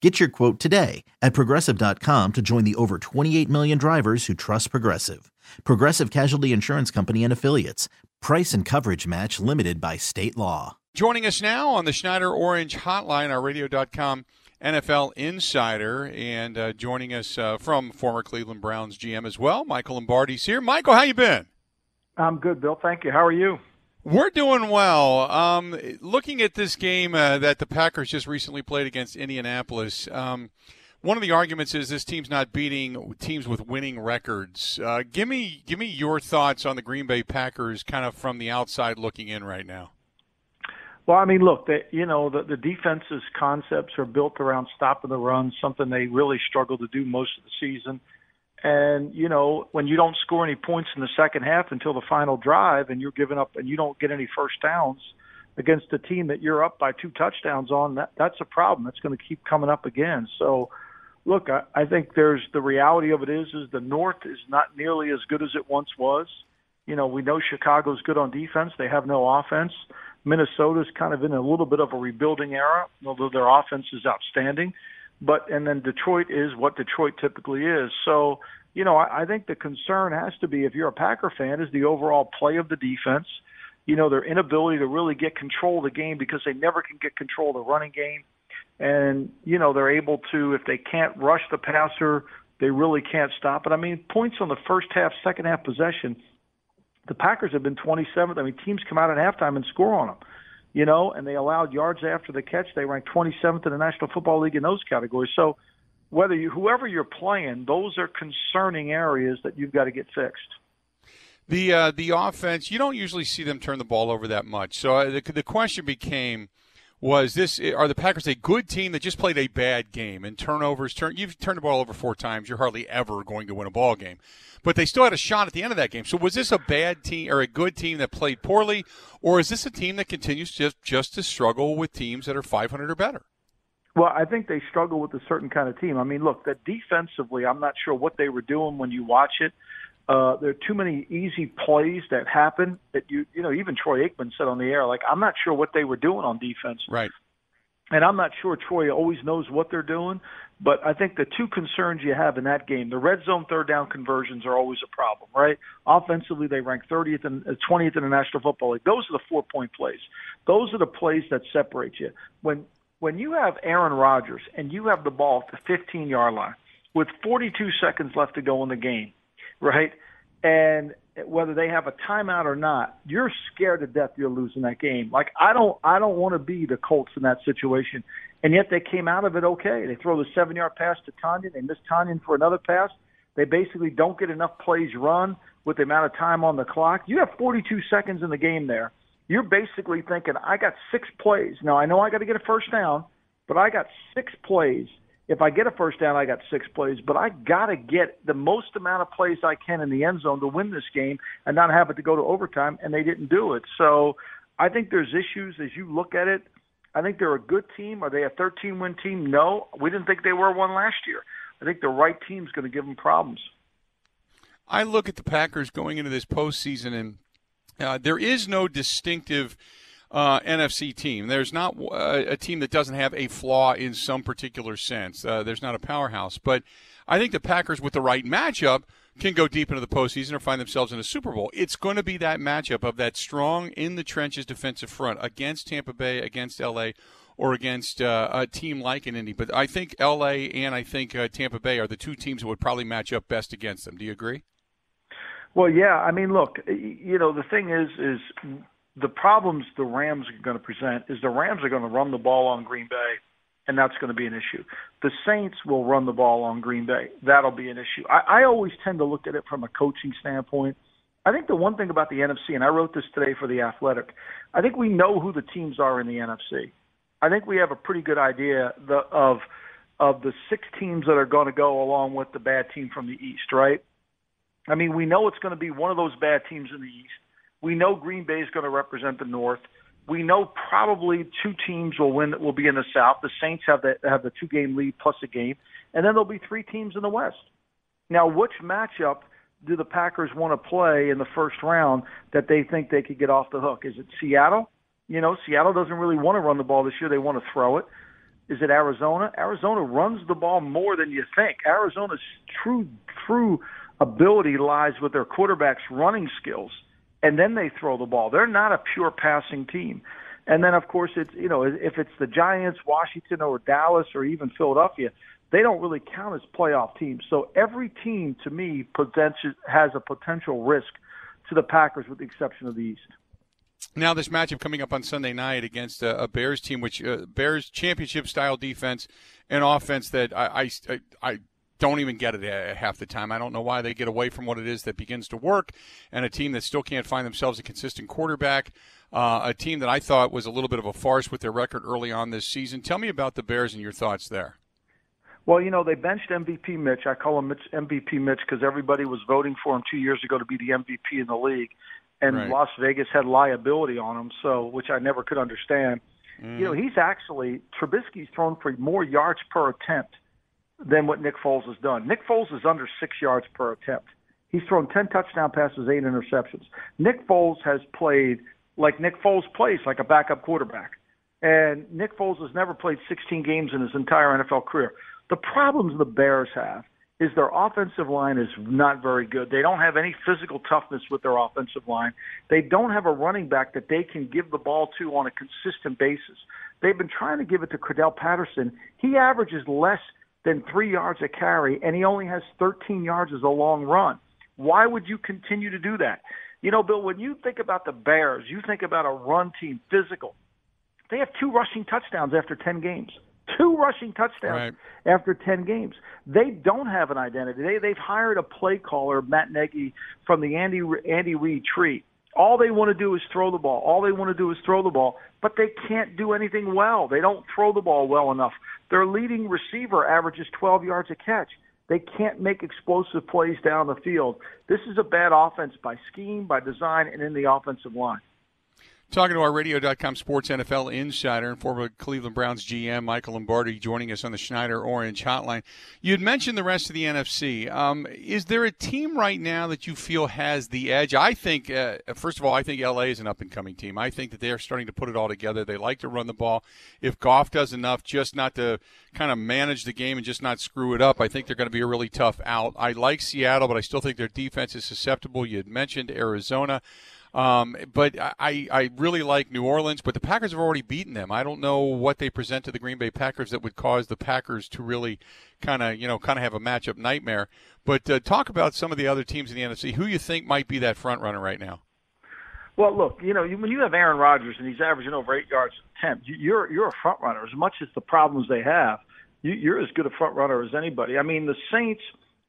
Get your quote today at Progressive.com to join the over 28 million drivers who trust Progressive. Progressive Casualty Insurance Company and Affiliates. Price and coverage match limited by state law. Joining us now on the Schneider Orange Hotline, our Radio.com NFL insider, and joining us from former Cleveland Browns GM as well, Michael Lombardi's here. Michael, how you been? I'm good, Bill. Thank you. How are you? We're doing well. Looking at this game that the Packers just recently played against Indianapolis, one of the arguments is this team's not beating teams with winning records. Give me your thoughts on the Green Bay Packers kind of from the outside looking in right now. Well, I mean, look, the defense's concepts are built around stopping the run, something they really struggled to do most of the season. And, you know, when you don't score any points in the second half until the final drive and you're giving up and you don't get any first downs against a team that you're up by 2 touchdowns on, that's a problem. That's going to keep coming up again. So, look, I think there's the reality of it is the North is not nearly as good as it once was. You know, we know Chicago's good on defense. They have no offense. Minnesota's kind of in a little bit of a rebuilding era, although their offense is outstanding. And then Detroit is what Detroit typically is. So, you know, I think the concern has to be, if you're a Packer fan, is the overall play of the defense, you know, their inability to really get control of the game because they never can get control of the running game. And, you know, they're able to, if they can't rush the passer, they really can't stop it. I mean, points on the first half, second half possession, the Packers have been 27th. I mean, teams come out at halftime and score on them, you know, and they allowed yards after the catch. They ranked 27th in the National Football League in those categories. So whoever you're playing, those are concerning areas that you've got to get fixed. The offense, you don't usually see them turn the ball over that much. So the question became, are the Packers a good team that just played a bad game? And you've turned the ball over 4 times. You're hardly ever going to win a ball game. But they still had a shot at the end of that game. So was this a bad team or a good team that played poorly? Or is this a team that continues just to struggle with teams that are 500 or better? Well, I think they struggle with a certain kind of team. I mean, look, that defensively, I'm not sure what they were doing when you watch it. There are too many easy plays that happen that you know, even Troy Aikman said on the air, like, I'm not sure what they were doing on defense. Right. And I'm not sure Troy always knows what they're doing, but I think the 2 concerns you have in that game, the red zone 3rd down conversions are always a problem, right? Offensively, they rank 30th and 20th in the National Football League. Those are the 4-point plays. Those are the plays that separate you. When you have Aaron Rodgers and you have the ball at the 15-yard line with 42 seconds left to go in the game, right? And whether they have a timeout or not, you're scared to death you're losing that game. Like, I don't want to be the Colts in that situation. And yet they came out of it okay. They throw the 7-yard pass to Toney. They miss Toney for another pass. They basically don't get enough plays run with the amount of time on the clock. You have 42 seconds in the game there. You're basically thinking, I got 6 plays. Now, I know I got to get a first down, but I got 6 plays. If I get a first down, I got 6 plays, but I got to get the most amount of plays I can in the end zone to win this game and not have it to go to overtime, and they didn't do it. So I think there's issues as you look at it. I think they're a good team. Are they a 13-win team? No. We didn't think they were one last year. I think the right team's going to give them problems. I look at the Packers going into this postseason, and there is no distinctive – NFC team. There's not a team that doesn't have a flaw in some particular sense. There's not a powerhouse. But I think the Packers, with the right matchup, can go deep into the postseason or find themselves in a Super Bowl. It's going to be that matchup of that strong in-the-trenches defensive front against Tampa Bay, against L.A., or against a team like an Indy. But I think L.A. and I think Tampa Bay are the 2 teams that would probably match up best against them. Do you agree? Well, yeah. I mean, look, you know, the thing is the problems the Rams are going to present is the Rams are going to run the ball on Green Bay, and that's going to be an issue. The Saints will run the ball on Green Bay. That'll be an issue. I always tend to look at it from a coaching standpoint. I think the one thing about the NFC, and I wrote this today for The Athletic, I think we know who the teams are in the NFC. I think we have a pretty good idea of the six teams that are going to go along with the bad team from the East, right? I mean, we know it's going to be one of those bad teams in the East. We know Green Bay is going to represent the North. We know probably two teams will win that will be in the South. The Saints have the two-game lead plus a game. And then there'll be three teams in the West. Now, which matchup do the Packers want to play in the first round that they think they could get off the hook? Is it Seattle? You know, Seattle doesn't really want to run the ball this year. They want to throw it. Is it Arizona? Arizona runs the ball more than you think. Arizona's true ability lies with their quarterback's running skills, and then they throw the ball. They're not a pure passing team. And then, of course, it's, you know, if it's the Giants, Washington, or Dallas, or even Philadelphia, they don't really count as playoff teams. So every team, to me, has a potential risk to the Packers with the exception of the East. Now this matchup coming up on Sunday night against a Bears team, which Bears championship-style defense and offense that I don't even get it half the time. I don't know why they get away from what it is that begins to work, and a team that still can't find themselves a consistent quarterback, a team that I thought was a little bit of a farce with their record early on this season. Tell me about the Bears and your thoughts there. Well, you know, they benched MVP Mitch. I call him MVP Mitch because everybody was voting for him 2 years ago to be the MVP in the league. And right. Las Vegas had liability on him, so which I never could understand. You know, Trubisky's thrown for more yards per attempt than what Nick Foles has done. Nick Foles is under 6 yards per attempt. He's thrown 10 touchdown passes, 8 interceptions. Nick Foles has played like Nick Foles plays, like a backup quarterback. And Nick Foles has never played 16 games in his entire NFL career. The problems the Bears have is their offensive line is not very good. They don't have any physical toughness with their offensive line. They don't have a running back that they can give the ball to on a consistent basis. They've been trying to give it to Cordell Patterson. He averages less than 3 yards a carry, and he only has 13 yards as a long run. Why would you continue to do that? You know, Bill, when you think about the Bears, you think about a run team, physical. They have 2 rushing touchdowns after 10 games. 2 rushing touchdowns after 10 games. They don't have an identity. They've hired a play caller, Matt Nagy, from the Andy Reid tree. All they want to do is throw the ball. All they want to do is throw the ball, but they can't do anything well. They don't throw the ball well enough. Their leading receiver averages 12 yards a catch. They can't make explosive plays down the field. This is a bad offense by scheme, by design, and in the offensive line. Talking to our Radio.com sports NFL insider and former Cleveland Browns GM Michael Lombardi joining us on the Schneider Orange Hotline. You'd mentioned the rest of the NFC. Is there a team right now that you feel has the edge? I think, first of all, I think LA is an up-and-coming team. I think that they are starting to put it all together. They like to run the ball. If Goff does enough just not to kind of manage the game and just not screw it up, I think they're going to be a really tough out. I like Seattle, but I still think their defense is susceptible. You had mentioned Arizona. But I really like New Orleans, but the Packers have already beaten them. I don't know what they present to the Green Bay Packers that would cause the Packers to really kind of have a matchup nightmare. But talk about some of the other teams in the NFC. Who you think might be that front runner right now? Well, look, you know, when you have Aaron Rodgers and he's averaging over 8 yards an attempt, you're a front runner. As much as the problems they have, you're as good a front runner as anybody. I mean, the Saints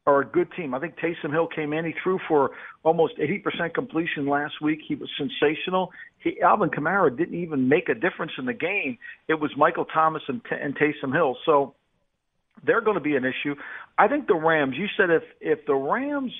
are a good team. I think Taysom Hill came in. He threw for almost 80% completion last week. He was sensational. Alvin Kamara didn't even make a difference in the game. It was Michael Thomas and Taysom Hill. So they're going to be an issue. I think the Rams, you said if the Rams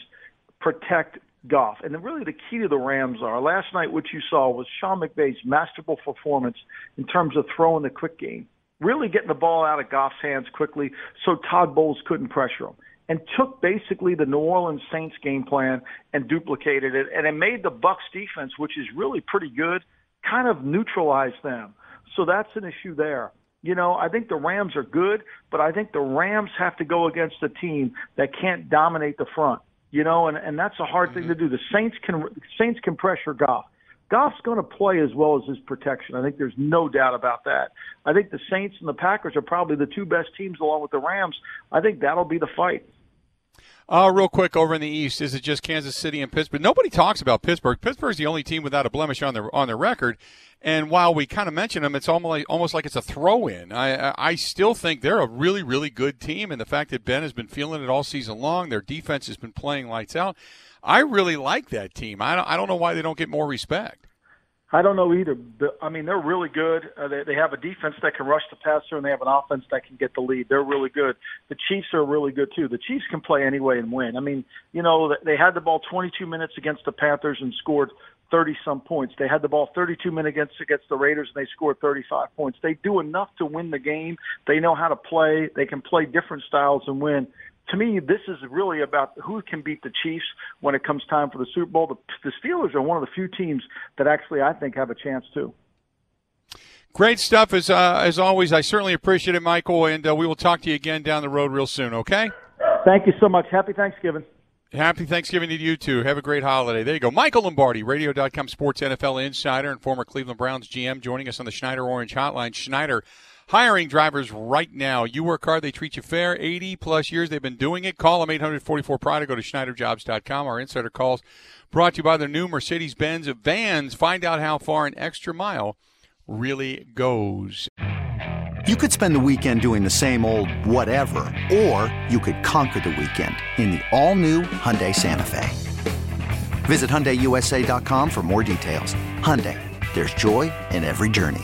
protect Goff, and really the key to the Rams are, last night what you saw was Sean McVay's masterful performance in terms of throwing the quick game, really getting the ball out of Goff's hands quickly so Todd Bowles couldn't pressure him, and took basically the New Orleans Saints game plan and duplicated it, and it made the Bucs defense, which is really pretty good, kind of neutralize them. So that's an issue there. You know, I think the Rams are good, but I think the Rams have to go against a team that can't dominate the front, you know, and that's a hard thing to do. The Saints can pressure Goff. Goff's going to play as well as his protection. I think there's no doubt about that. I think the Saints and the Packers are probably the two best teams along with the Rams. I think that'll be the fight. Real quick, over in the East, is it just Kansas City and Pittsburgh? Nobody talks about Pittsburgh. Pittsburgh's the only team without a blemish on their record. And while we kind of mention them, it's almost like it's a throw-in. I still think they're a really, really good team, and the fact that Ben has been feeling it all season long, their defense has been playing lights out. I really like that team. I don't know why they don't get more respect. I don't know either. I mean, they're really good. They have a defense that can rush the passer, and they have an offense that can get the lead. They're really good. The Chiefs are really good, too. The Chiefs can play anyway and win. I mean, you know, they had the ball 22 minutes against the Panthers and scored 30-some points. They had the ball 32 minutes against the Raiders, and they scored 35 points. They do enough to win the game. They know how to play. They can play different styles and win. To me, this is really about who can beat the Chiefs when it comes time for the Super Bowl. The Steelers are one of the few teams that actually I think have a chance too. Great stuff as always. I certainly appreciate it, Michael, and we will talk to you again down the road real soon, okay? Thank you so much. Happy Thanksgiving. Happy Thanksgiving to you, too. Have a great holiday. There you go. Michael Lombardi, Radio.com sports NFL insider and former Cleveland Browns GM, joining us on the Schneider Orange Hotline. Schneider hiring drivers right now. You work hard, they treat you fair. 80-plus years they've been doing it. Call them 844-PRIDE. Go to schneiderjobs.com. Our insider calls brought to you by their new Mercedes-Benz vans. Find out how far an extra mile really goes. You could spend the weekend doing the same old whatever, or you could conquer the weekend in the all-new Hyundai Santa Fe. Visit HyundaiUSA.com for more details. Hyundai, there's joy in every journey.